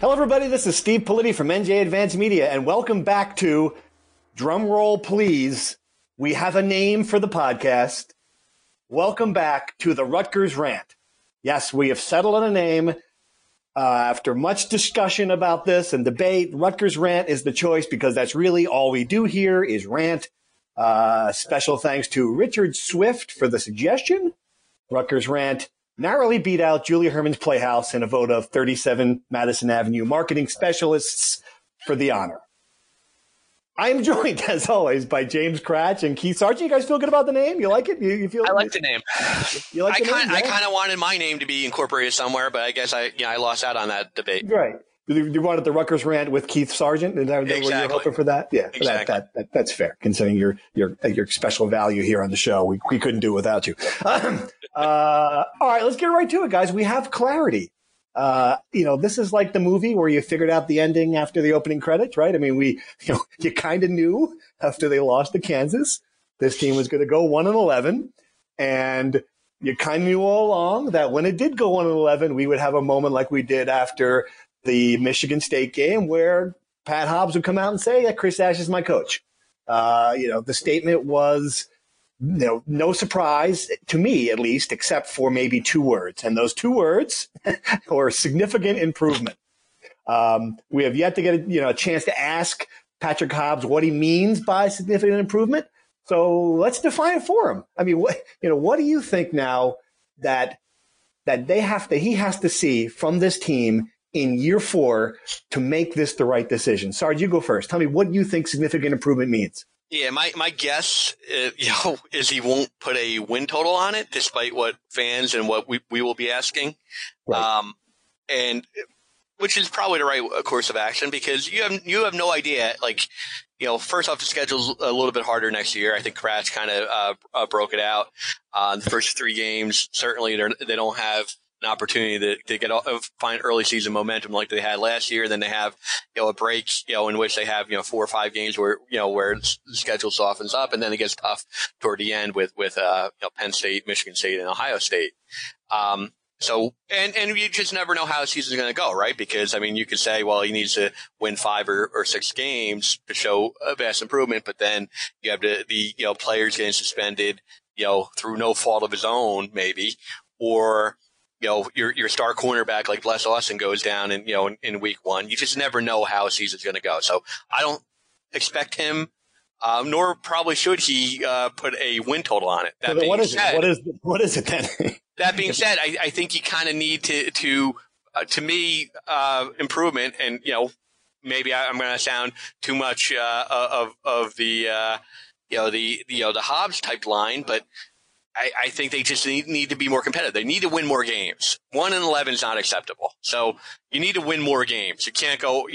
Hello, everybody. This is Steve Politti from NJ Advanced Media, and welcome back to, drum roll please, we have a name for the podcast. Welcome back to the Rutgers Rant. Yes, we have settled on a name. After much discussion about this and debate, Rutgers Rant is the choice because that's really all we do here is rant. Special thanks to Richard Swift for the suggestion. Rutgers Rant narrowly beat out Julia Herman's Playhouse in a vote of 37 Madison Avenue marketing specialists for the honor. I am joined, as always, by James Cratch and Keith Sarge. You guys feel good about the name? You like it? You feel? I like the name. You like the name? Yeah. I kind of wanted my name to be incorporated somewhere, but I guess I lost out on that debate. Right. You wanted the Rutgers Rant with Keith Sargent? Is that exactly. Were you hoping for that? Yeah, exactly. That's fair, considering your special value here on the show. We couldn't do it without you. All right, let's get right to it, guys. We have clarity. This is like the movie where you figured out the ending after the opening credits, right? I mean, you kind of knew after they lost to Kansas, this team was going to go 1-11, and you kind of knew all along that when it did go 1-11, we would have a moment like we did after the Michigan State game where Pat Hobbs would come out and say that Chris Ash is my coach. The statement was, no surprise to me, at least, except for maybe two words. And those two words were significant improvement. We have yet to get a chance to ask Patrick Hobbs what he means by significant improvement. So let's define it for him. I mean, what do you think now that he has to see from this team in year 4 to make this the right decision? Sarge, you go first. Tell me what you think significant improvement means. Yeah, my guess is he won't put a win total on it, despite what fans and what we will be asking. Right. And which is probably the right course of action, because you have no idea. Like, first off, the schedule's a little bit harder next year. I think Cratch kind of broke it out. The first 3 games, certainly they don't have an opportunity to get find early season momentum like they had last year. Then they have a break in which they have 4 or 5 games where the schedule softens up, and then it gets tough toward the end with Penn State, Michigan State, and Ohio State. So and you just never know how the season's going to go, right? Because I mean, you could say, well, he needs to win 5 or 6 games to show a vast improvement, but then you have the players getting suspended through no fault of his own, maybe, or your star cornerback like Les Austin goes down in week 1. You just never know how a season's going to go. So I don't expect him, nor probably should he, put a win total on it. That so being said, what is it then? That being said, I think you kind of need to improvement, and maybe I'm going to sound too much of the the Hobbs type line, but I think they just need to be more competitive. They need to win more games. 1-11 is not acceptable. So you need to win more games. You can't go,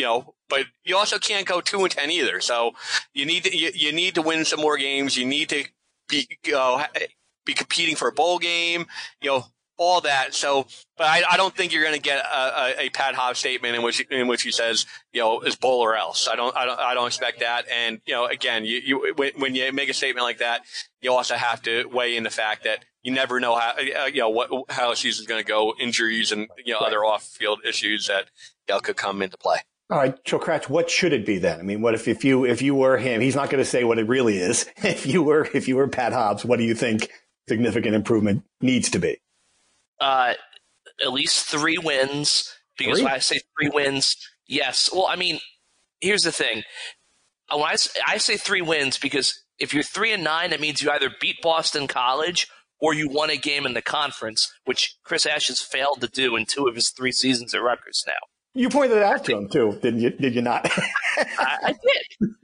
but you also can't go 2-10 either. So you need to, you need to win some more games. You need to be competing for a bowl game, all that. So, but I don't think you're going to get a Pat Hobbs statement in which he says, it's bowl or else. I don't expect that. And, again, when you make a statement like that, you also have to weigh in the fact that you never know how, how a season's going to go, injuries and, other off field issues that, could come into play. All right, so Cratch, what should it be then? I mean, what if you were him? He's not going to say what it really is. If you were Pat Hobbs, what do you think significant improvement needs to be? At least 3 wins. Because when I say 3 wins, yes. Well, I mean, here's the thing. When I say 3 wins, because if you're 3-9, it means you either beat Boston College or you won a game in the conference, which Chris Ash has failed to do in 2 of his 3 seasons at Rutgers now. You pointed out to him, too, didn't you? Did you not? I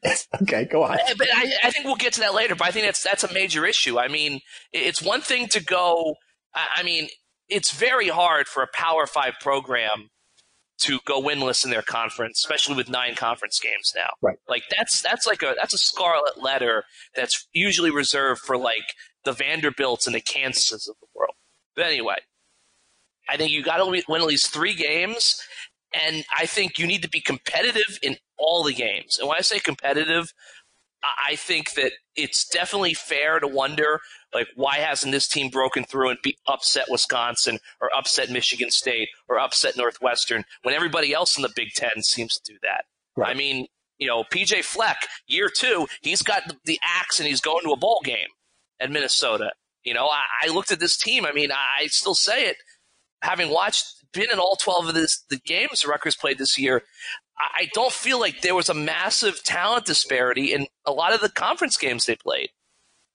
did. Okay, go on. But I think we'll get to that later, but I think that's a major issue. I mean, it's one thing to go – I mean, it's very hard for a Power 5 program to go winless in their conference, especially with 9 conference games now. Right. Like, that's a scarlet letter that's usually reserved for, like, the Vanderbilts and the Kansases of the world. But anyway, I think you got to win at least 3 games – and I think you need to be competitive in all the games. And when I say competitive, I think that it's definitely fair to wonder, like, why hasn't this team broken through and upset Wisconsin or upset Michigan State or upset Northwestern when everybody else in the Big Ten seems to do that? Right. I mean, you know, PJ Fleck, year 2, he's got the axe and he's going to a bowl game at Minnesota. You know, I looked at this team. I mean, I still say it, having been in all 12 of the games Rutgers played this year, I don't feel like there was a massive talent disparity in a lot of the conference games they played.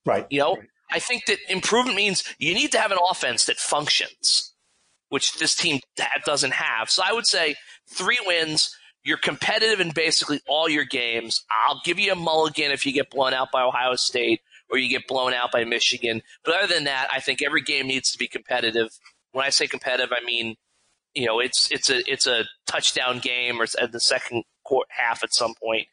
Right. You know, I think that improvement means you need to have an offense that functions, which this team doesn't have. So I would say 3 wins, you're competitive in basically all your games. I'll give you a mulligan if you get blown out by Ohio State or you get blown out by Michigan. But other than that, I think every game needs to be competitive. When I say competitive, I mean, you know, it's a touchdown game or at the second half at some point.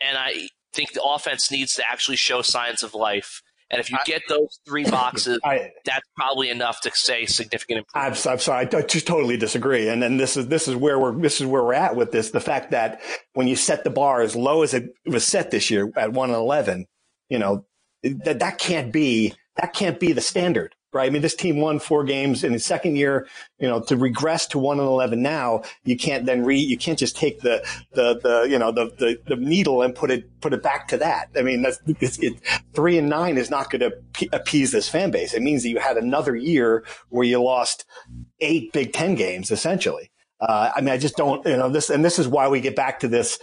And I think the offense needs to actually show signs of life. And if you get those 3 boxes, that's probably enough to say significant improvement. I'm sorry, I just totally disagree. And then this is where we're at with this. The fact that when you set the bar as low as it was set this year at 1-11, you know, that can't be the standard. Right. I mean, this team won 4 games in its second year. You know, to regress to 1-11 now, you can't then you can't just take the needle and put it back to that. I mean, 3-9 is not going to appease this fan base. It means that you had another year where you lost 8 Big Ten games essentially. I mean, I just don't, you know, this, and this is why we get back to this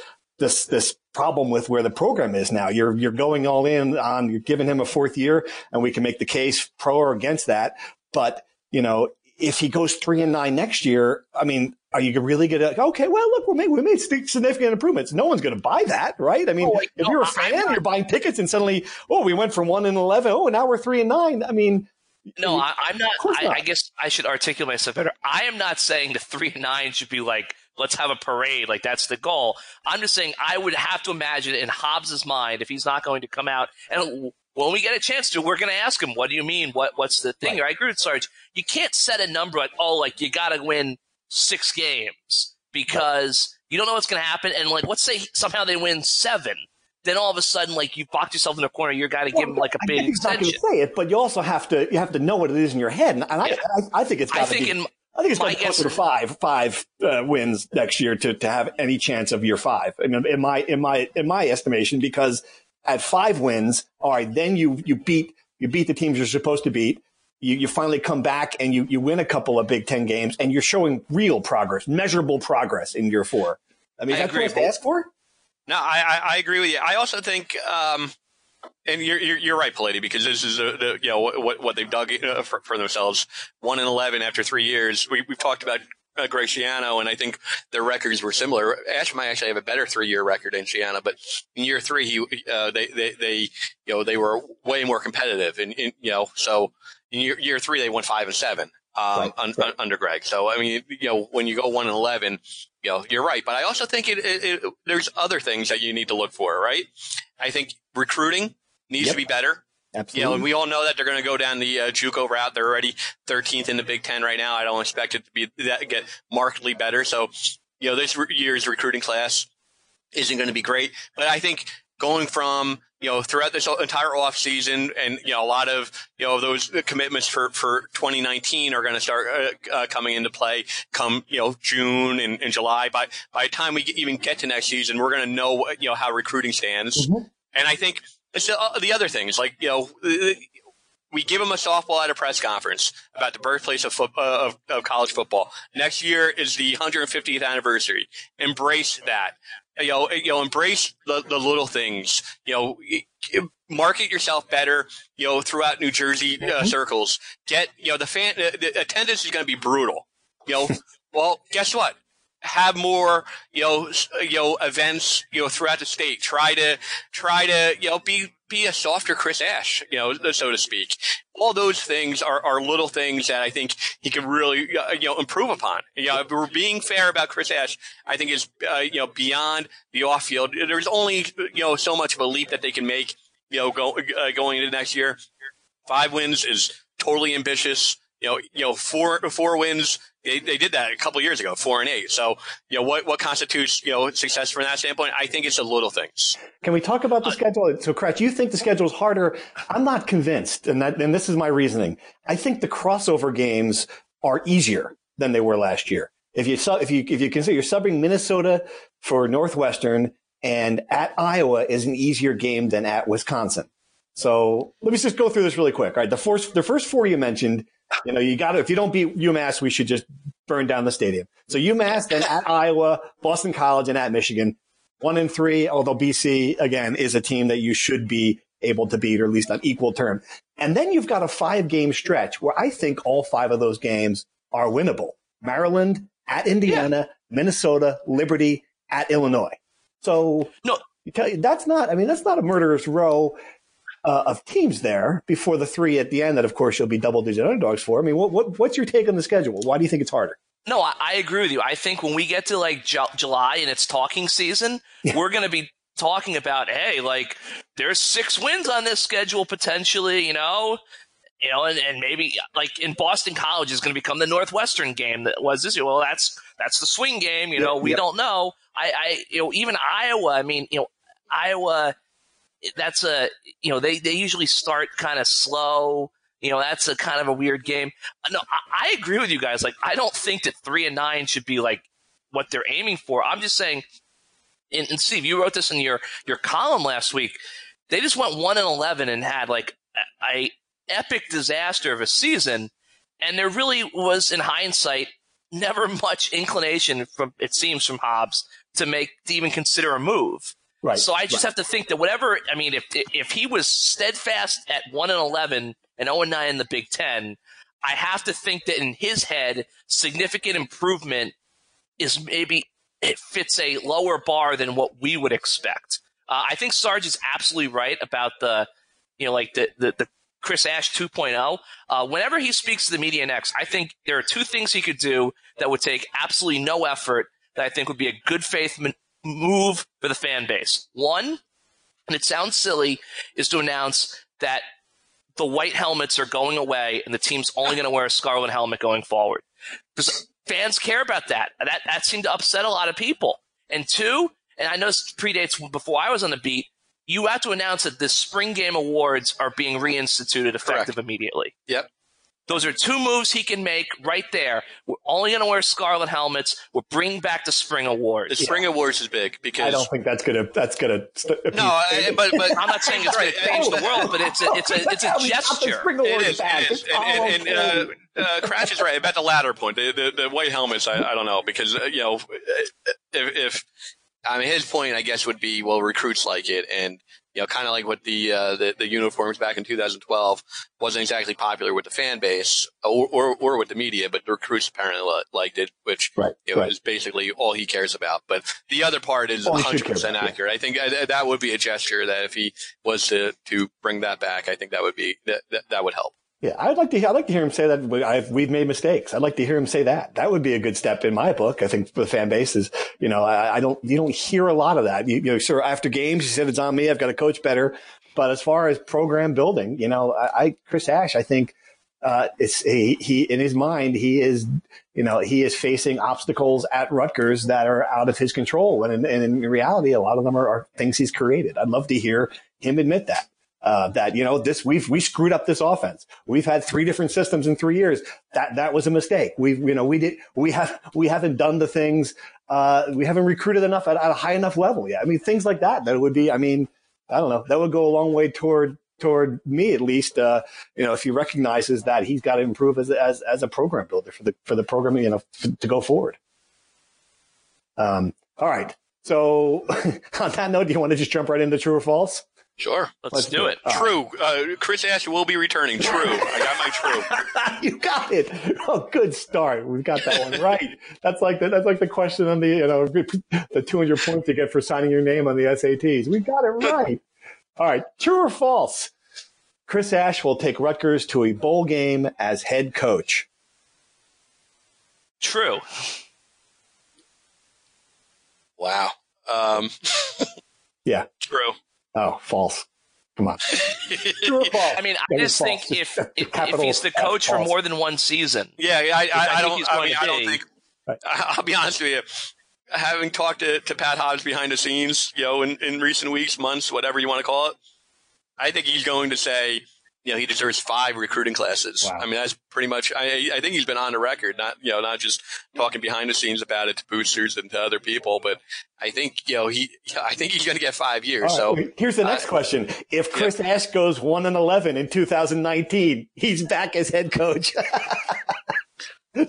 problem with where the program is now. You're going all in on, you're giving him a 4th year, and we can make the case pro or against that. But, you know, if he goes 3-9 next year, I mean, are you really going to, like, okay, well, look, we made significant improvements. No one's going to buy that, right? I mean, you're a fan, you're buying tickets, and suddenly, oh, we went from 1-11. Oh, now we're 3-9. I mean, no, I'm not. I guess I should articulate myself better. I am not saying the 3-9 should be like, let's have a parade, like that's the goal. I'm just saying I would have to imagine in Hobbs' mind, if he's not going to come out, and when we get a chance to, we're going to ask him, what do you mean? What's the thing? Right. I agree with Sarge. You can't set a number like, oh, like you got to win 6 games because you don't know what's going to happen. And like, let's say somehow they win 7. Then all of a sudden, like, you box yourself in a corner, you're got to give him like a big extension. I think he's not going to say it, but you also have to know what it is in your head. And I think it's got to be. I think it's going to be closer to five wins next year to have any chance of year 5. I mean, in my estimation, because at 5 wins, all right, then you beat the teams you're supposed to beat. You finally come back and you win a couple of Big Ten games, and you're showing real progress, measurable progress in year 4. I mean, is that what you have to ask for? No, I agree with you. I also think. And you're right, Politti, because this is what they've dug for themselves. 1-11 after 3 years. We've talked about Greg Schiano, and I think their records were similar. Ash might actually have a better 3-year record than Schiano, but in year 3, they were way more competitive, and you know, so in year 3 they won 5-7 under Greg. So I mean, you know, when you go 1-11. You know, you're right, but I also think there's other things that you need to look for, right? I think recruiting needs to be better. Absolutely. You know, and we all know that they're going to go down the JUCO route. They're already 13th in the Big Ten right now. I don't expect it to be that get markedly better. So, you know, this year's recruiting class isn't going to be great, but I think going from, throughout this entire off season, and, a lot of, those commitments for 2019 are going to start coming into play come, June and July. By the time we even get to next season, we're going to know, how recruiting stands. Mm-hmm. And I think it's the other thing is like, we give them a softball at a press conference about the birthplace of college football. Next year is the 150th anniversary. Embrace that. Embrace the little things. Market yourself better. Throughout New Jersey circles, get the attendance is going to be brutal. Well, guess what? Have more events throughout the state. Try to be a softer Chris Ash, so to speak. All those things are little things that I think he can really improve upon. If we're being fair about Chris Ash, I think is beyond the off field. There's only so much of a leap that they can make. Going into next year, 5 wins is totally ambitious. Four wins. They did that a couple of years ago, 4-8. So, what constitutes, success from that standpoint? I think it's the little things. Can we talk about the schedule? So, Cratch, you think the schedule is harder. I'm not convinced, and this is my reasoning. I think the crossover games are easier than they were last year. If you consider you're subbing Minnesota for Northwestern, and at Iowa is an easier game than at Wisconsin. So let me just go through this really quick. All right, the first 4 you mentioned. You got to, if you don't beat UMass, we should just burn down the stadium. So UMass, then at Iowa, Boston College, and at Michigan, 1-3. Although BC again is a team that you should be able to beat, or at least on equal term. And then you've got a 5-game stretch where I think all 5 of those games are winnable: Maryland, at Indiana, Minnesota, Liberty, at Illinois. So that's not a murderer's row of teams there before the 3 at the end that, of course, you'll be double-digit underdogs for. I mean, what's your take on the schedule? Why do you think it's harder? No, I agree with you. I think when we get to, like, July and it's talking season, we're going to be talking about, hey, like, there's 6 wins on this schedule potentially, and maybe, like, in Boston College is going to become the Northwestern game that was this year. Well, that's the swing game, we don't know. Even Iowa, Iowa – that's a, they usually start kind of slow. That's a kind of a weird game. No, I agree with you guys. Like, I don't think that 3-9 should be like what they're aiming for. I'm just saying, and Steve, you wrote this in your column last week. They just went 1-11 and had like a epic disaster of a season. And there really was, in hindsight, never much inclination from Hobbs to even consider a move. Right. So I just have to think that whatever – I mean, if he was steadfast at 1-11 and 0-9 in the Big Ten, I have to think that in his head, significant improvement is maybe – it fits a lower bar than what we would expect. I think Sarge is absolutely right about the – the Chris Ash 2.0. Whenever he speaks to the media next, I think there are 2 things he could do that would take absolutely no effort that I think would be a good faith move for the fan base. One, and it sounds silly, is to announce that the white helmets are going away and the team's only going to wear a scarlet helmet going forward, because fans care about that. That seemed to upset a lot of people. And 2, and I know this predates before I was on the beat, you have to announce that the spring game awards are being reinstituted effective immediately. Yep. Those are 2 moves he can make right there. We're only going to wear scarlet helmets. We're bringing back the spring awards. The spring awards is big because I don't think that's gonna. No, but I'm not saying it's going to change the world, but it's a gesture. It is. And Cratch is right about the latter point. The white helmets. I don't know because if I mean his point, I guess, would be, well, recruits like it and. Kind of like what the uniforms back in 2012 wasn't exactly popular with the fan base or with the media, but the recruits apparently liked it, which is basically all he cares about. But the other part is 100% accurate. I think that would be a gesture that if he was to bring that back, I think that would be that would help. Yeah, I'd like to hear him say that we've made mistakes. I'd like to hear him say that. That would be a good step in my book. I think for the fan base is, you don't hear a lot of that. Sure, after games, he said it's on me. I've got to coach better. But as far as program building, Chris Ash, I think He in his mind, he is facing obstacles at Rutgers that are out of his control. And in reality, a lot of them are things he's created. I'd love to hear him admit that, we screwed up this offense. We've had three different systems in 3 years. That was a mistake. We haven't done the things, we haven't recruited enough at a high enough level yet. I mean, things like that it would be, I mean, I don't know, that would go a long way toward me, at least, if he recognizes that he's got to improve as a program builder for the program, to go forward. All right. So on that note, do you want to just jump right into true or false? Sure. Let's do it. True. Chris Ash will be returning. True. I got my true. You got it. Oh, good start. We've got that one right. That's like the question on the 200 points you get for signing your name on the SATs. We got it right. All right, true or false? Chris Ash will take Rutgers to a bowl game as head coach. True. Wow. Yeah. True. Oh, false. Come on. True or false? I mean, I just think if he's the coach for more than one season. Yeah, I don't think I'll be honest with you. Having talked to Pat Hobbs behind the scenes, in recent weeks, months, whatever you want to call it, I think he's going to say, he deserves 5 recruiting classes. Wow. I mean, that's pretty much. I think he's been on the record, not just talking behind the scenes about it to boosters and to other people, but I think he's going to get 5 years. Right. So here's the next question: if Chris Ash goes 1-11 in 2019, he's back as head coach.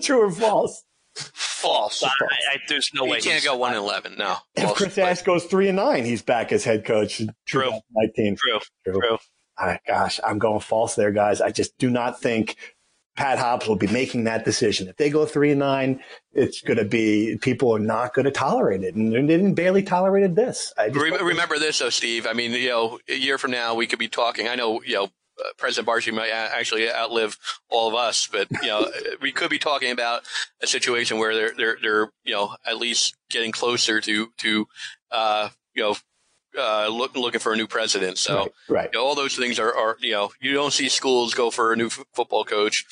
True or false? False. There's no way he can't go 1-11. No. If Chris Ash goes 3-9, he's back as head coach. In 2019. True. Gosh, I'm going false there, guys. I just do not think Pat Hobbs will be making that decision. If they go 3-9, it's going to be people are not going to tolerate it, and they didn't barely tolerated this. Remember this, though, Steve. I mean, a year from now we could be talking. I know, President Barshi might actually outlive all of us, but we could be talking about a situation where they're at least getting closer to looking for a new president. So right. All those things are you don't see schools go for a new football coach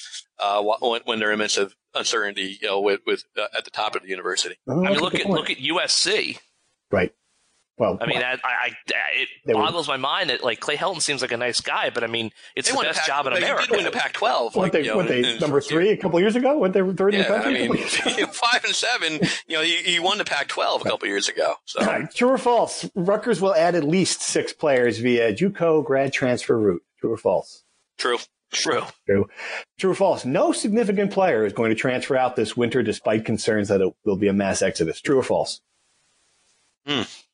when they're in midst of uncertainty. With at the top of the university. I mean, look at USC. Right. Well, I mean, it boggles my mind that Clay Helton seems like a nice guy, but I mean, it's the best job in America. They did win the Pac-12. Weren't they number 3 a couple of years ago? Weren't they third in the country? I mean, 5-7. He won the Pac-12 a couple of years ago. So, right, true or false? Rutgers will add at least 6 players via JUCO grad transfer route. True or false? True. True or false? No significant player is going to transfer out this winter, despite concerns that it will be a mass exodus. True or false?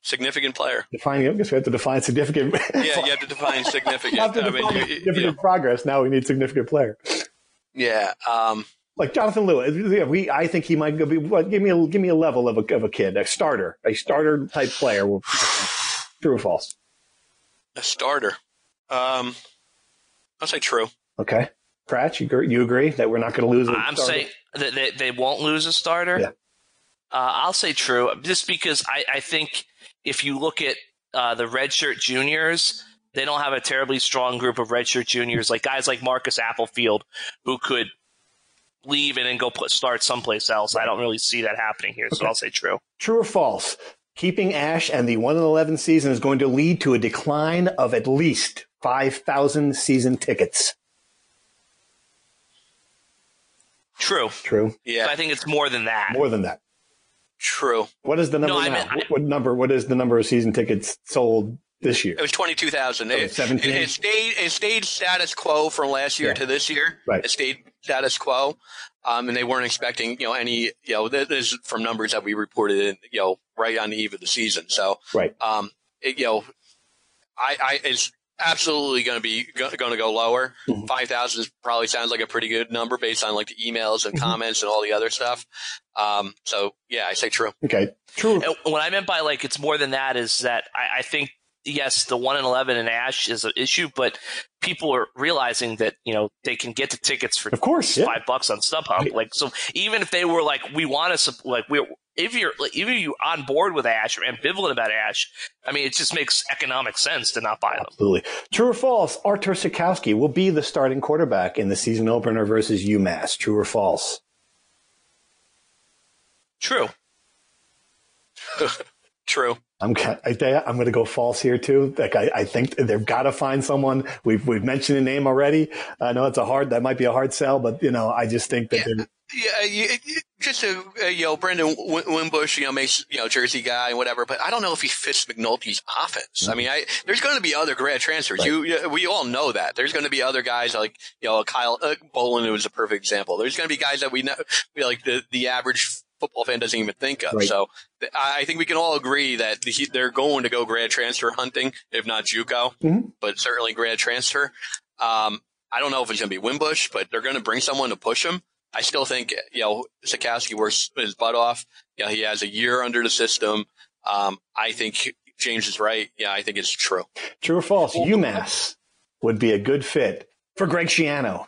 Significant player. I guess we have to define significant. Yeah, you have to define significant. Progress. Now we need significant player. Yeah, like Jonathan Lewis. I think he might be. Give me a level of a kid, a starter type player. True or false? A starter. I'll say true. Okay, Cratch, you agree that we're not going to lose? I'm saying that they won't lose a starter. Yeah. I'll say true, just because I think. If you look at the redshirt juniors, they don't have a terribly strong group of redshirt juniors, like guys like Marcus Applefield, who could leave and then go start someplace else. I don't really see that happening here, so I'll say true. True or false? Keeping Ash and the 1-11 season is going to lead to a decline of at least 5,000 season tickets. True. Yeah. So I think it's more than that. True. What is the number now? What is the number of season tickets sold this year? It was 22,000. It stayed status quo from last year to this year. Right. It stayed status quo, and they weren't expecting any this is from numbers that we reported in, right on the eve of the season. So right. It's absolutely going to go lower. 5,000 probably sounds like a pretty good number based on like the emails and comments and all the other stuff. I say true. Okay, true. And what I meant by it's more than that is that I think yes, the 1-11 in Ash is an issue, but people are realizing that, you know, they can get the tickets for $5 on StubHub. Like, so even if they were like, we want to, like, we're, if you're on board with Ash or ambivalent about Ash, I mean, it just makes economic sense to not buy them. Absolutely. True or false, Artur Sitkowski will be the starting quarterback in the season opener versus UMass. True or false? True. True. I'm going to go false here too. Like I think they've got to find someone. We've mentioned a name already. I know it's that might be a hard sell, but you know, I just think that Brandon Wimbush, Jersey guy and whatever, but I don't know if he fits McNulty's offense. Mm-hmm. I mean, there's going to be other grad transfers. Right. We all know that. There's going to be other guys like, Kyle Boland was a perfect example. There's going to be guys that we know, like the average football fan doesn't even think of. Right. So I think we can all agree that they're going to go grad transfer hunting, if not JUCO, mm-hmm. but certainly grad transfer. I don't know if it's going to be Wimbush, but they're going to bring someone to push him. I still think, Sitkowski works his butt off. Yeah, he has a year under the system. I think James is right. Yeah, I think it's true. True or false? Well, UMass would be a good fit for Greg Schiano.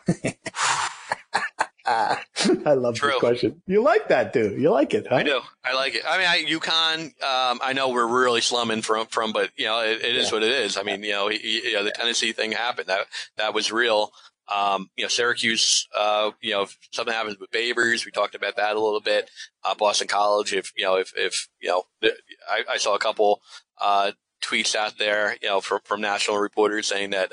I love this question. You like that, dude. You like it, huh? I do. I like it. I mean, UConn, I know we're really slumming from, but, it is what it is. I mean, the Tennessee thing happened. That was real. Syracuse, something happens with Babers. We talked about that a little bit. Boston College, I saw a couple, tweets out there, from national reporters saying that,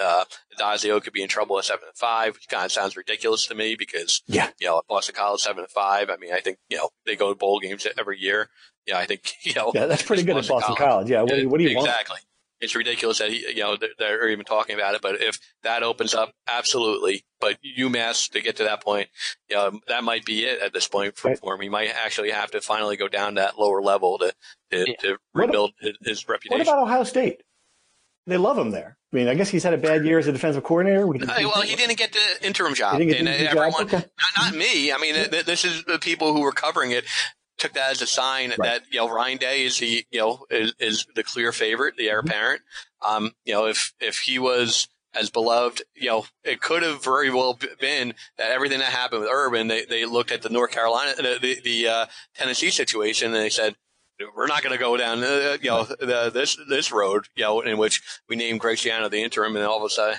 Adazio could be in trouble at 7-5, which kind of sounds ridiculous to me because, at Boston College 7-5, I mean, I think, they go to bowl games every year. Yeah, I think, that's pretty good at Boston College. Yeah. What do you want? Exactly. It's ridiculous that they're even talking about it. But if that opens up, absolutely. But UMass, to get to that point, that might be it at this point for him. He might actually have to finally go down that lower level to rebuild his reputation. What about Ohio State? They love him there. I mean, I guess he's had a bad year as a defensive coordinator. He didn't get the interim job. Not me. I mean, this is the people who were covering it. Took that as a sign that Ryan Day is is the clear favorite, the heir apparent. If he was as beloved, it could have very well been that everything that happened with Urban, they looked at the North Carolina, the Tennessee situation, and they said, we're not going to go down this road, in which we named Greg Schiano the interim, and all of a sudden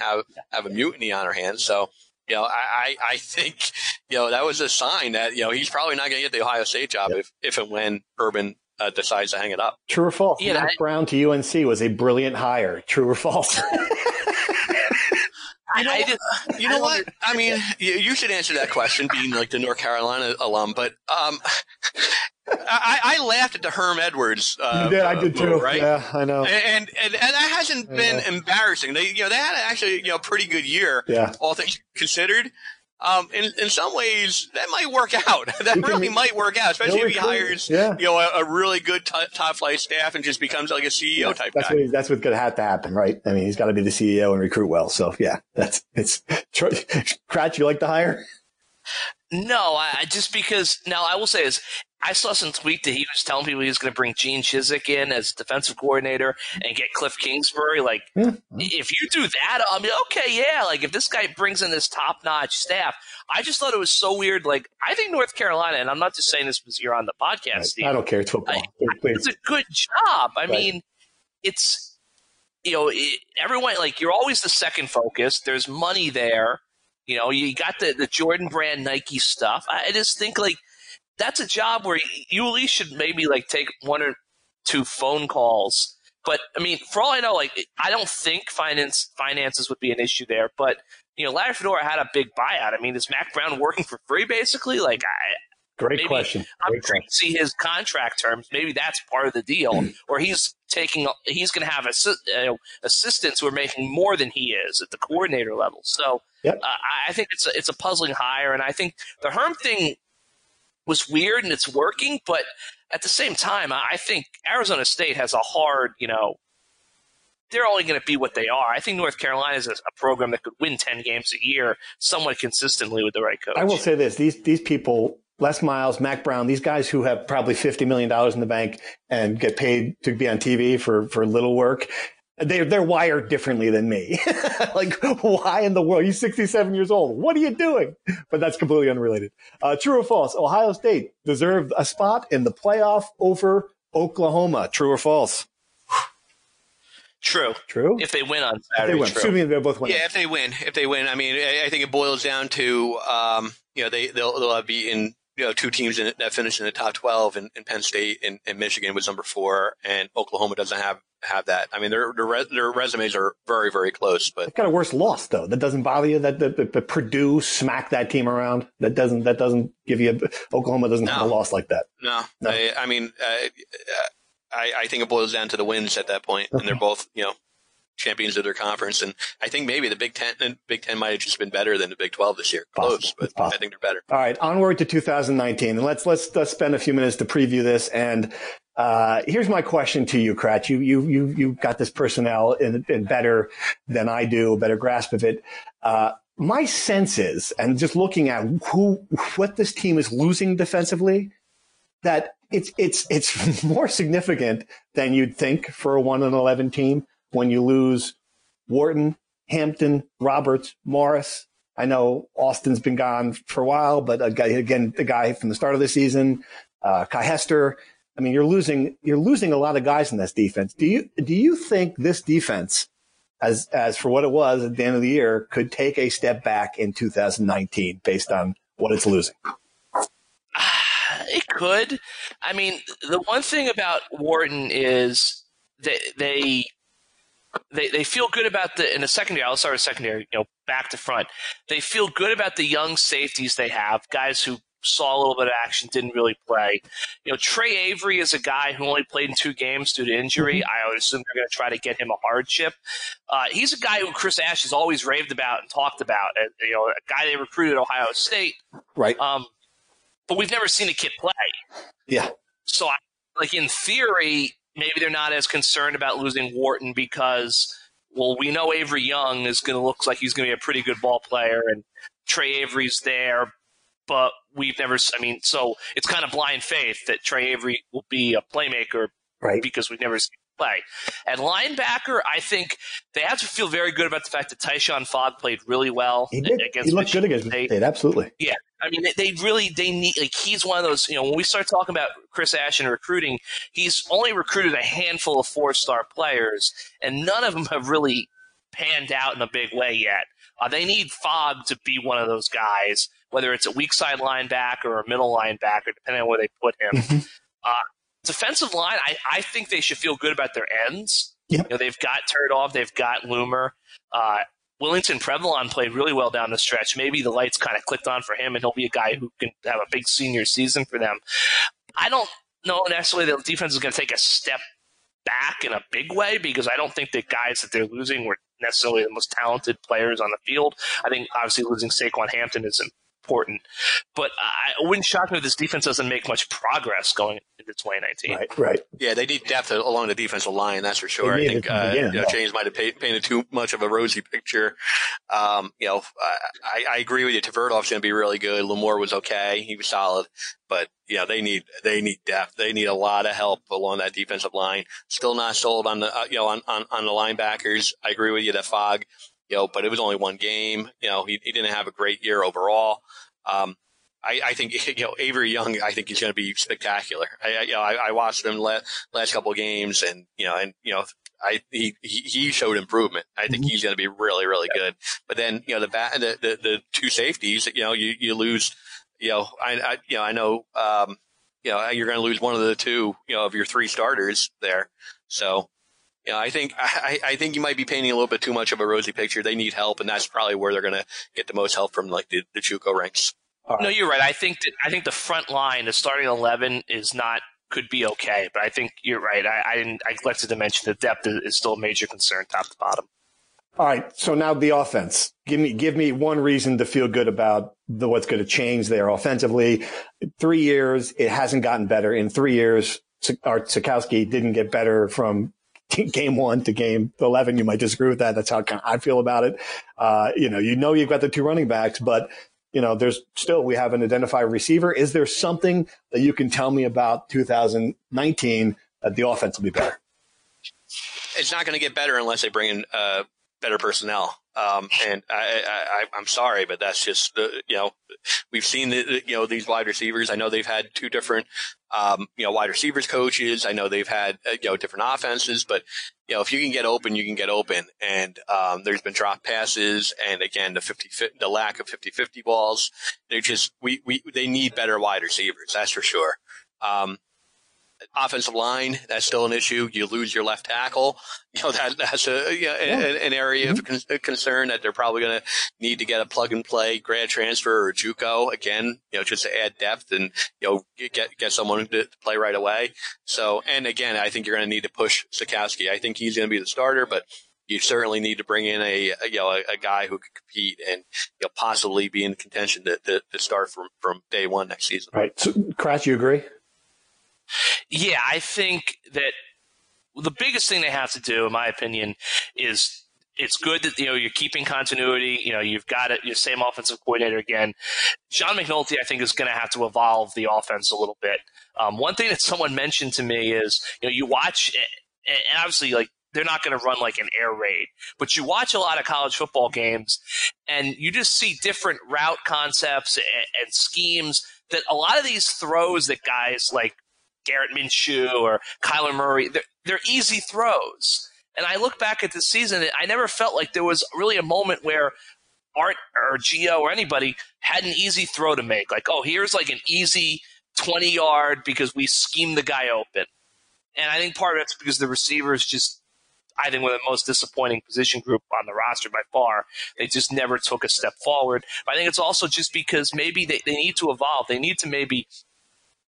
have a mutiny on our hands. So. I think, that was a sign that, he's probably not going to get the Ohio State job if and when Urban decides to hang it up. True or false? Yeah, Mac Brown to UNC was a brilliant hire. True or false? You know what? I mean, you should answer that question, being like the North Carolina alum, but I laughed at the Herm Edwards. I did too. Right? Yeah, I know. And that hasn't been embarrassing. They had actually a pretty good year. Yeah. All things considered. In some ways, that might work out. Might work out, especially if he hires, a really good top flight staff and just becomes like a CEO type guy. That's what's going to have to happen, right? I mean, he's got to be the CEO and recruit well. So yeah, it's Cratch. You like to hire? No, I just because now I will say is I saw some tweet that he was telling people he was going to bring Gene Chizik in as defensive coordinator and get Cliff Kingsbury. Like, if you do that, I mean, okay, yeah. Like, if this guy brings in this top-notch staff, I just thought it was so weird. Like, I think North Carolina, and I'm not just saying this because you're on the podcast, Steve. I don't care. It's football. It's a good job. I mean, it's, everyone, like, you're always the second focus. There's money there. You got the Jordan brand Nike stuff. I just think, like, that's a job where you at least should maybe like take one or two phone calls. But I mean, for all I know, like I don't think finances would be an issue there. But Larry Fedora had a big buyout. I mean, is Mac Brown working for free basically? Like, great question. I'm trying to see his contract terms. Maybe that's part of the deal, or he's going to have assistants who are making more than he is at the coordinator level. So I think it's a puzzling hire, and I think the Herm thing was weird and it's working, but at the same time, I think Arizona State has a hard, they're only going to be what they are. I think North Carolina is a program that could win 10 games a year somewhat consistently with the right coach. I will say this. These people, Les Miles, Mac Brown, these guys who have probably $50 million in the bank and get paid to be on TV for little work, They're wired differently than me. Like, why in the world? He's 67 years old. What are you doing? But that's completely unrelated. True or false? Ohio State deserved a spot in the playoff over Oklahoma. True or false? True. True. If they win on Saturday, they win. True. Assuming they both win. Yeah, if they win, I mean, I think it boils down to, they'll be in, two teams that finish in the top 12, and Penn State and Michigan was number 4, and Oklahoma doesn't have that. I mean, their resumes are very, very close. But it's got a worse loss though. That doesn't bother you. That Purdue smacked that team around. That doesn't give you Oklahoma doesn't have a loss like that. No. I think it boils down to the wins at that point, and they're both champions of their conference. And I think maybe the Big Ten might have just been better than the Big 12 this year. Close, but I think they're better. All right, onward to 2019, and let's spend a few minutes to preview this. And here's my question to you, Cratch. You got this personnel in better than I do, a better grasp of it. My sense is, and just looking at what this team is losing defensively, that it's more significant than you'd think for a 1-11 team. When you lose Wharton, Hampton, Roberts, Morris. I know Austin's been gone for a while, but the guy from the start of the season, Kai Hester. I mean, you're losing a lot of guys in this defense. Do you think this defense, as for what it was at the end of the year, could take a step back in 2019 based on what it's losing? It could. I mean, the one thing about Wharton is they feel good about in the secondary. I'll start with secondary, back to front. They feel good about the young safeties they have, guys who saw a little bit of action, didn't really play. Trey Avery is a guy who only played in 2 games due to injury. I would assume they're going to try to get him a hardship. He's a guy who Chris Ash has always raved about and talked about. A guy they recruited at Ohio State. Right. But we've never seen a kid play. Yeah. So, in theory, maybe they're not as concerned about losing Wharton because, we know Avery Young is going to look like he's going to be a pretty good ball player, and Trey Avery's there, but we've never – so it's kind of blind faith that Trey Avery will be a playmaker because we've never seen him play. At linebacker, I think they have to feel very good about the fact that Tyshon Fogg played really well. He did. He looked good against Michigan State, absolutely. Yeah. I mean, they really, they need, he's one of those, when we start talking about Chris Ash and recruiting, he's only recruited a handful of 4-star players, and none of them have really panned out in a big way yet. They need Fogg to be one of those guys, whether it's a weak side linebacker or a middle linebacker, depending on where they put him. Defensive line, I think they should feel good about their ends. Yep. They've got Turdoff, they've got Loomer, Willington Prevelon played really well down the stretch. Maybe the lights kind of clicked on for him, and he'll be a guy who can have a big senior season for them. I don't know necessarily the defense is going to take a step back in a big way because I don't think the guys that they're losing were necessarily the most talented players on the field. I think obviously losing Saquon Hampton is important, but I wouldn't shock me if this defense doesn't make much progress going into 2019. Right. Yeah, they need depth along the defensive line, that's for sure. I think James might have painted too much of a rosy picture. I agree with you. Tverdoff's going to be really good. Lamore was okay; he was solid, but they need depth. They need a lot of help along that defensive line. Still not sold on the on the linebackers. I agree with you that Fogg. But it was only 1 game. He didn't have a great year overall. I think Avery Young. I think he's going to be spectacular. I watched him last couple of games, he showed improvement. I think he's going to be really, really good. But then the 2 safeties. You lose. You're going to lose one of the 2. Of your 3 starters there. So. I think you might be painting a little bit too much of a rosy picture. They need help, and that's probably where they're going to get the most help from, the JUCO ranks. Right. No, you're right. I think the front line, the starting 11, could be okay. But I think you're right. I neglected to mention that depth is still a major concern, top to bottom. All right. So now the offense. Give me one reason to feel good about what's going to change there offensively. 3 years, it hasn't gotten better. In 3 years, Artur Sitkowski didn't get better from game 1 to game 11. You might disagree with that. That's how I feel about it. You've got the 2 running backs, but there's still, we haven't identified a receiver. Is there something that you can tell me about 2019 that the offense will be better? it's not going to get better unless they bring in better personnel. And I'm sorry, but that's just we've seen these wide receivers. I know they've had two different wide receivers coaches. I know they've had different offenses, but if you can get open, you can get open. And there's been drop passes, and again the lack of 50-50 balls. They're just they need better wide receivers. That's for sure. Offensive line, that's still an issue. You lose your left tackle. That's an area of concern that they're probably going to need to get a plug and play grad transfer or JUCO again, just to add depth and, get someone to play right away. So, and again, I think you're going to need to push Sitkowski. I think he's going to be the starter, but you certainly need to bring in a guy who can compete and possibly be in contention to start from day one next season. Right. So, Cratch, you agree? Yeah, I think that the biggest thing they have to do, in my opinion, is it's good that you're keeping continuity. You've got your same offensive coordinator again. John McNulty, I think, is going to have to evolve the offense a little bit. One thing that someone mentioned to me is you watch, and obviously they're not going to run like an air raid, but you watch a lot of college football games, and you just see different route concepts and schemes that a lot of these throws that guys like Garrett Minshew or Kyler Murray, they're easy throws. And I look back at this season, and I never felt like there was really a moment where Art or Gio or anybody had an easy throw to make. Like, oh, here's like an easy 20-yard because we schemed the guy open. And I think part of it's because the receivers just, I think, were the most disappointing position group on the roster by far. They just never took a step forward. But I think it's also just because maybe they need to evolve. They need to maybe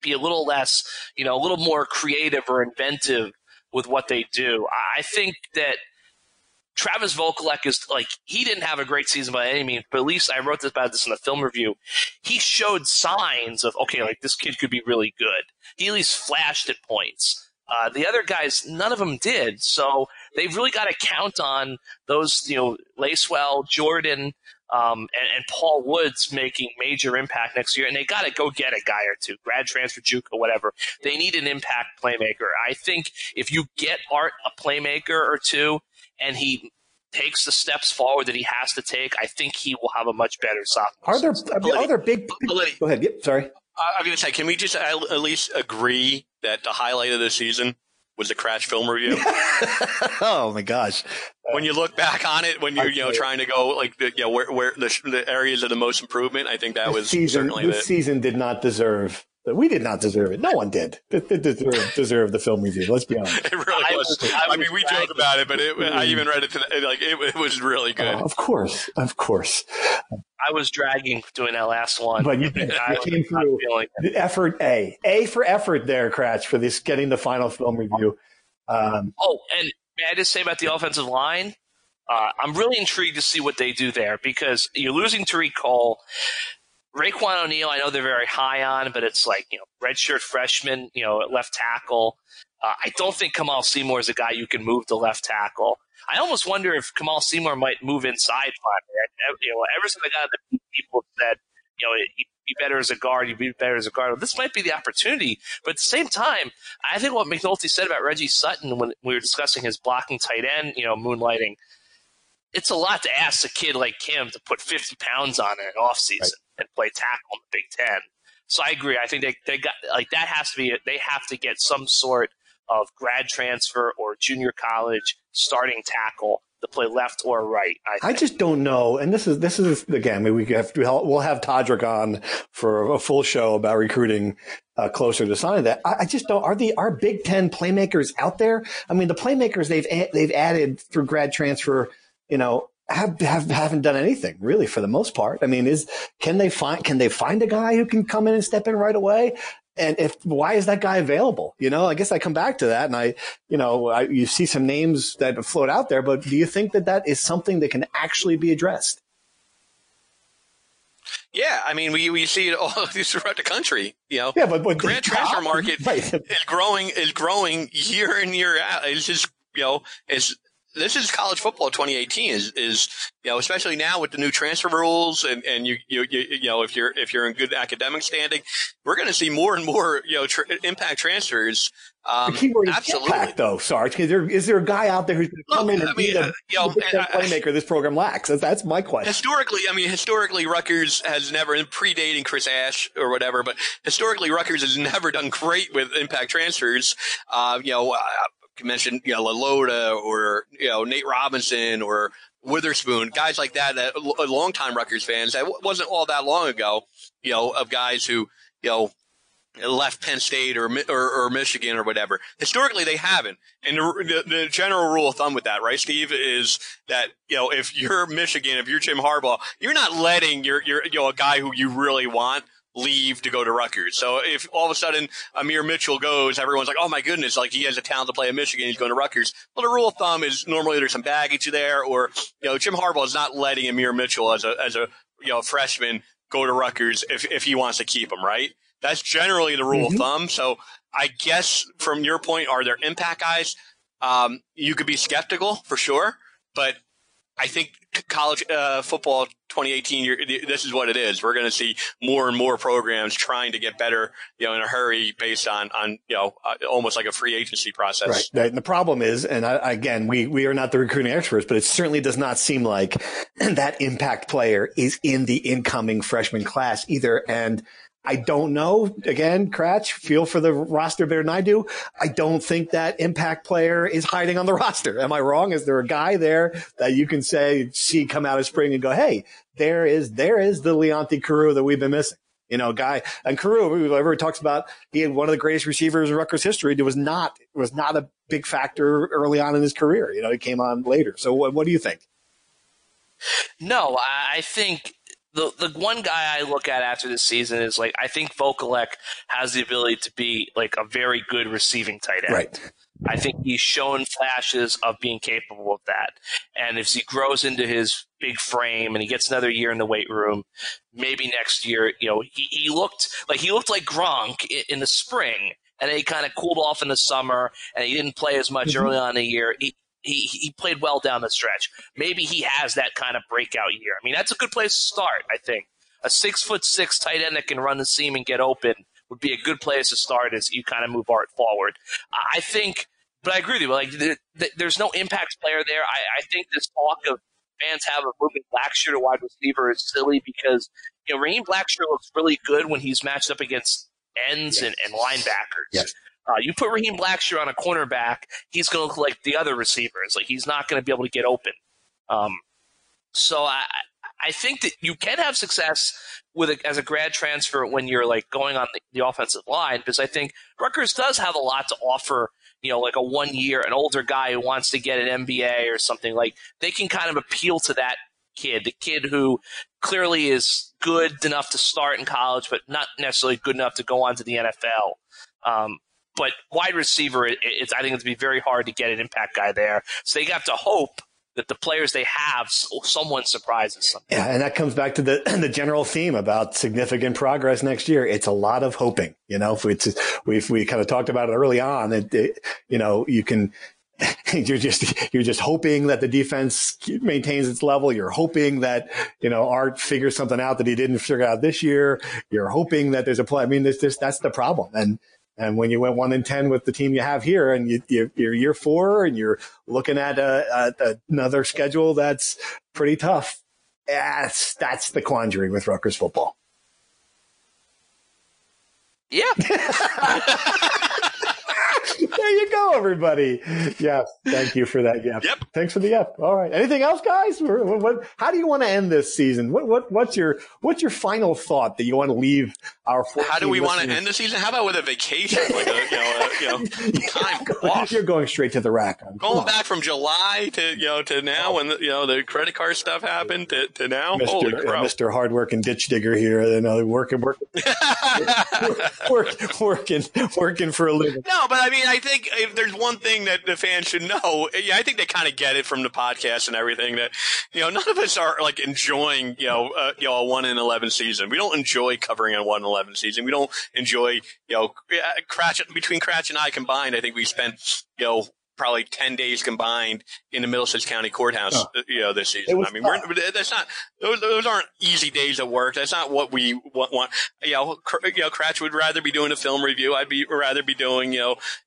be a little less, a little more creative or inventive with what they do. I think that Travis Vokolek is he didn't have a great season by any means, but at least I wrote about this in the film review. He showed signs of, okay, this kid could be really good. He at least flashed at points. The other guys, none of them did. So they've really got to count on those, Lacewell, Jordan, and Paul Woods making major impact next year. And they got to go get a guy or two, grad transfer, juke, or whatever. They need an impact playmaker. I think if you get Art a playmaker or two and he takes the steps forward that he has to take, I think he will have a much better sophomore. Are there big – go ahead. Yep, sorry. I was going to say, can we just at least agree that the highlight of the season was the Cratch film review? Oh my gosh! When you look back on it, when you're trying to go where the areas of the most improvement, I think that was certainly this season did not deserve. We did not deserve it. No one did. It deserved the film review. Let's be honest. It really was. I mean, we joke about it, but I even read it today. It was really good. Of course. I was dragging doing that last one. But you did. I came through. Effort A. A for effort there, Cratch, for this getting the final film review. And may I just say about the offensive line? I'm really intrigued to see what they do there because you're losing Tariq Cole. Raekwon O'Neal, I know they're very high on, but it's redshirt freshman, at left tackle. I don't think Kamaal Seymour is a guy you can move to left tackle. I almost wonder if Kamaal Seymour might move inside finally. Ever since I got the people said, he'd be better as a guard. This might be the opportunity. But at the same time, I think what McNulty said about Reggie Sutton when we were discussing his blocking tight end, moonlighting, it's a lot to ask a kid like him to put 50 pounds on in an offseason. Right. And play tackle in the Big Ten. So I agree. I think they got that has to be. They have to get some sort of grad transfer or junior college starting tackle to play left or right. I just don't know. And this is again. We'll have Todrick on for a full show about recruiting closer to signing that. I just don't. Are Big Ten playmakers out there? I mean, the playmakers they've added through grad transfer. Haven't done anything really for the most part. I mean, can they find a guy who can come in and step in right away? And why is that guy available? I guess I come back to that, and you see some names that float out there, but do you think that is something that can actually be addressed? Yeah, I mean, we see it all throughout the country. Yeah, but grad transfer market right. is growing year in year out. It's just this is college football 2018 is, you know, especially now with the new transfer rules and you know, if you're in good academic standing, we're going to see more and more, you know, impact transfers. The key word is absolutely. Impact, though, Sarge. Is there a guy out there who's going to come in and be the playmaker this program lacks? That's my question. Historically, Rutgers has never, predating Chris Ash or whatever, but historically, Rutgers has never done great with impact transfers. You mentioned, you know, Lalota or, you know, Nate Robinson or Witherspoon, guys like that, longtime Rutgers fans. That wasn't all that long ago, you know, of guys who, you know, left Penn State or Michigan or whatever. Historically, they haven't. And the general rule of thumb with that, right, Steve, is that, you know, if you're Michigan, if you're Jim Harbaugh, you're not letting a guy who you really want leave to go to Rutgers. So if all of a sudden Amir Mitchell goes, everyone's like, oh my goodness, like he has a talent to play in Michigan, he's going to Rutgers. Well, the rule of thumb is normally there's some baggage there, or, you know, Jim Harbaugh is not letting Amir Mitchell as a you know, freshman go to Rutgers if he wants to keep him, right? That's generally the rule of thumb. So I guess from your point, are there impact guys? You could be skeptical for sure, but I think college football 2018, this is what it is. We're going to see more and more programs trying to get better, you know, in a hurry based on you know, almost like a free agency process. Right. And the problem is, and again, we are not the recruiting experts, but it certainly does not seem like that impact player is in the incoming freshman class either. And I don't know. Again, Cratch, feel for the roster better than I do. I don't think that impact player is hiding on the roster. Am I wrong? Is there a guy there that you can see come out of spring and go, hey, there is the Leonte Carroo that we've been missing? You know, guy. And Carroo, everybody talks about being one of the greatest receivers in Rutgers history. It was not a big factor early on in his career. You know, he came on later. So what do you think? No, I think the one guy I look at after this season is, like, I think Vokolek has the ability to be, like, a very good receiving tight end. Right. I think he's shown flashes of being capable of that. And if he grows into his big frame and he gets another year in the weight room, maybe next year, you know, he looked like Gronk in the spring, and then he kind of cooled off in the summer, and he didn't play as much early on in the year. He played well down the stretch. Maybe he has that kind of breakout year. I mean, that's a good place to start, I think. A 6'6" tight end that can run the seam and get open would be a good place to start as you kind of move Art forward. I think, but I agree with you. Like, there's no impact player there. I think this talk of fans have a moving Blackshear to wide receiver is silly because, you know, Raheem Blackshear looks really good when he's matched up against ends and linebackers. Yes. You put Raheem Blackshear on a cornerback, he's going to look like the other receivers. Like, he's not going to be able to get open. So I think that you can have success as a grad transfer when you're, like, going on the offensive line, because I think Rutgers does have a lot to offer. You know, like a 1 year, an older guy who wants to get an MBA or something, like they can kind of appeal to that kid, the kid who clearly is good enough to start in college, but not necessarily good enough to go on to the NFL. But wide receiver, I think it's going to be very hard to get an impact guy there. So they have to hope that the players they have, someone surprises them. Yeah, and that comes back to the general theme about significant progress next year. It's a lot of hoping. You know, if we kind of talked about it early on, you know, you can. You're just hoping that the defense maintains its level. You're hoping that, you know, Art figures something out that he didn't figure out this year. You're hoping that there's a play. I mean, that's the problem. And when you went 1-10 with the team you have here, and you're year four, and you're looking at another schedule that's pretty tough, that's the quandary with Rutgers football. Yeah. There you go, everybody. Yeah, thank you for that. Yeah. Yep. Thanks for the yep. All right. Anything else, guys? How do you want to end this season? What's your final thought that you want to leave our? How do we want to end the season? How about with a vacation, like a time off? You're going straight to the rack. Going back from July to now, when the credit card stuff happened to now. Holy crap. Mr. Hardworking Ditch Digger here, you know, working for a living. No, but I mean, I think if there's one thing that the fans should know, I think they kind of get it from the podcast and everything, that, you know, none of us are, like, enjoying, you know, a 1-11 season. We don't enjoy covering a 1-11 season. We don't enjoy, you know, Cratch, between Cratch and I combined, I think we spent, you know, probably 10 days combined in the Middlesex County Courthouse, this season. I mean, that's not, those aren't easy days of work. That's not what we want. Cratch would rather be doing a film review. I'd be rather be doing,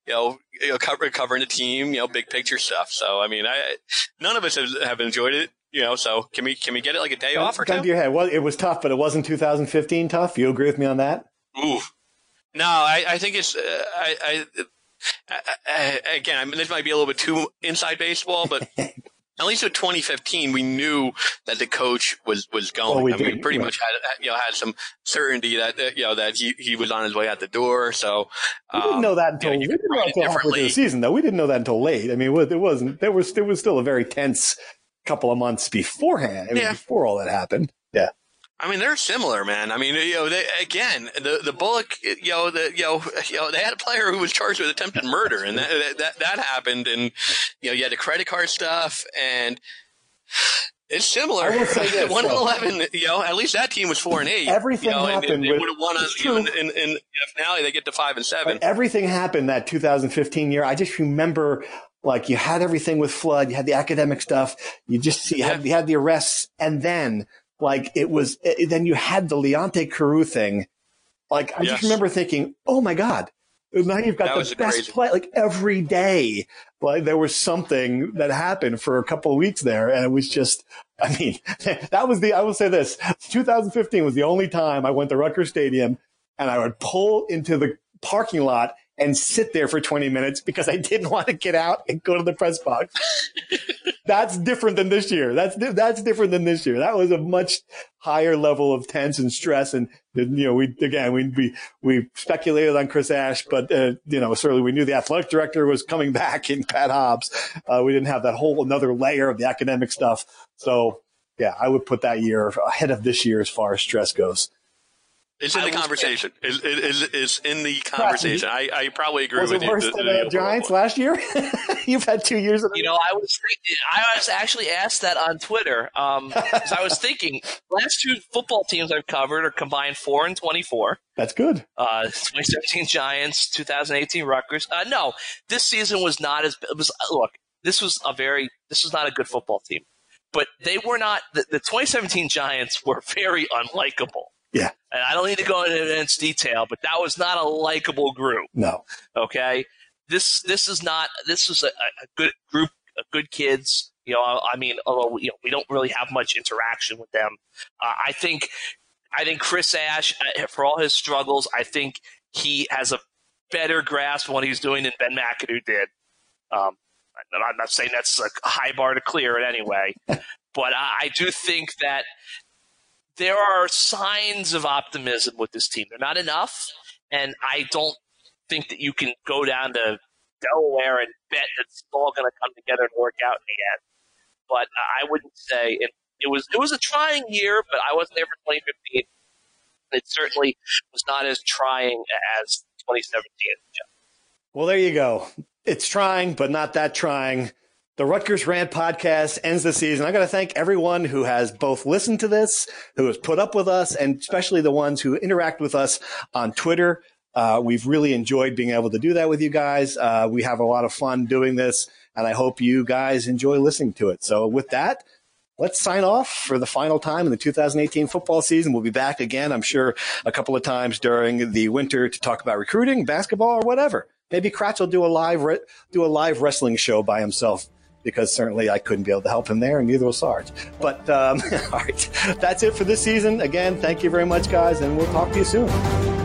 covering the team, big picture stuff. So, I mean, none of us have enjoyed it. So can we get it like a day off or two? Well, it was tough, but it wasn't 2015 tough. You agree with me on that? Oof. No, I think it's again, I mean, this might be a little bit too inside baseball, but at least with 2015, we knew that the coach was going. Well, we pretty much had some certainty that that he was on his way out the door. So we didn't know that until we didn't know until halfway through the season, though. We didn't know that until late. I mean, there was still a very tense couple of months beforehand. Before all that happened. Yeah. I mean, they're similar, man. I mean, the Bullock, they had a player who was charged with attempted murder, and that happened, and you had the credit card stuff, and it's similar. I will say this, 1-11, at least that team was 4-8. Everything happened. They would have won us in the finale. They get to 5-7. Right, everything happened that 2015 year. I just remember. Like, you had everything with Flood, you had the academic stuff, you had the arrests, and then then you had the Leonte Carroo thing. Like, I just remember thinking, oh my God, now you've got the best play. Like, every day, there was something that happened for a couple of weeks there, and it was just, I mean, I will say this, 2015 was the only time I went to Rutgers Stadium, and I would pull into the parking lot and sit there for 20 minutes because I didn't want to get out and go to the press box. That's different than this year. That's different than this year. That was a much higher level of tense and stress. And, we speculated on Chris Ash, but, certainly we knew the athletic director was coming back in Pat Hobbs. We didn't have that whole another layer of the academic stuff. So, yeah, I would put that year ahead of this year as far as stress goes. It's in the conversation. It's in the conversation. I probably agree with you. Was it worse than the Giants last year? You've had 2 years of it. I was actually asked that on Twitter. Because I was thinking, last two football teams I've covered are combined 4-24. That's good. 2017 Giants, 2018 Rutgers. No, this season was not as – this was not a good football team. But they were not – the 2017 Giants were very unlikable. Yeah. And I don't need to go into detail, but that was not a likable group. No. Okay. This is a good group of good kids. Although we don't really have much interaction with them. I think Chris Ash, for all his struggles, I think he has a better grasp on what he's doing than Ben McAdoo did. I'm not saying that's a high bar to clear in any way, but I do think that there are signs of optimism with this team. They're not enough, and I don't think that you can go down to Delaware and bet it's all going to come together and work out in the end. But I wouldn't say it was a trying year, but I wasn't there for 2015. It certainly was not as trying as 2017. Well, there you go. It's trying, but not that trying. The Rutgers Rant podcast ends the season. I got to thank everyone who has both listened to this, who has put up with us, and especially the ones who interact with us on Twitter. We've really enjoyed being able to do that with you guys. We have a lot of fun doing this, and I hope you guys enjoy listening to it. So with that, let's sign off for the final time in the 2018 football season. We'll be back again, I'm sure, a couple of times during the winter to talk about recruiting, basketball, or whatever. Maybe Cratch will do a live wrestling show by himself, because certainly I couldn't be able to help him there, and neither will Sarge. But all right, that's it for this season. Again, thank you very much, guys, and we'll talk to you soon.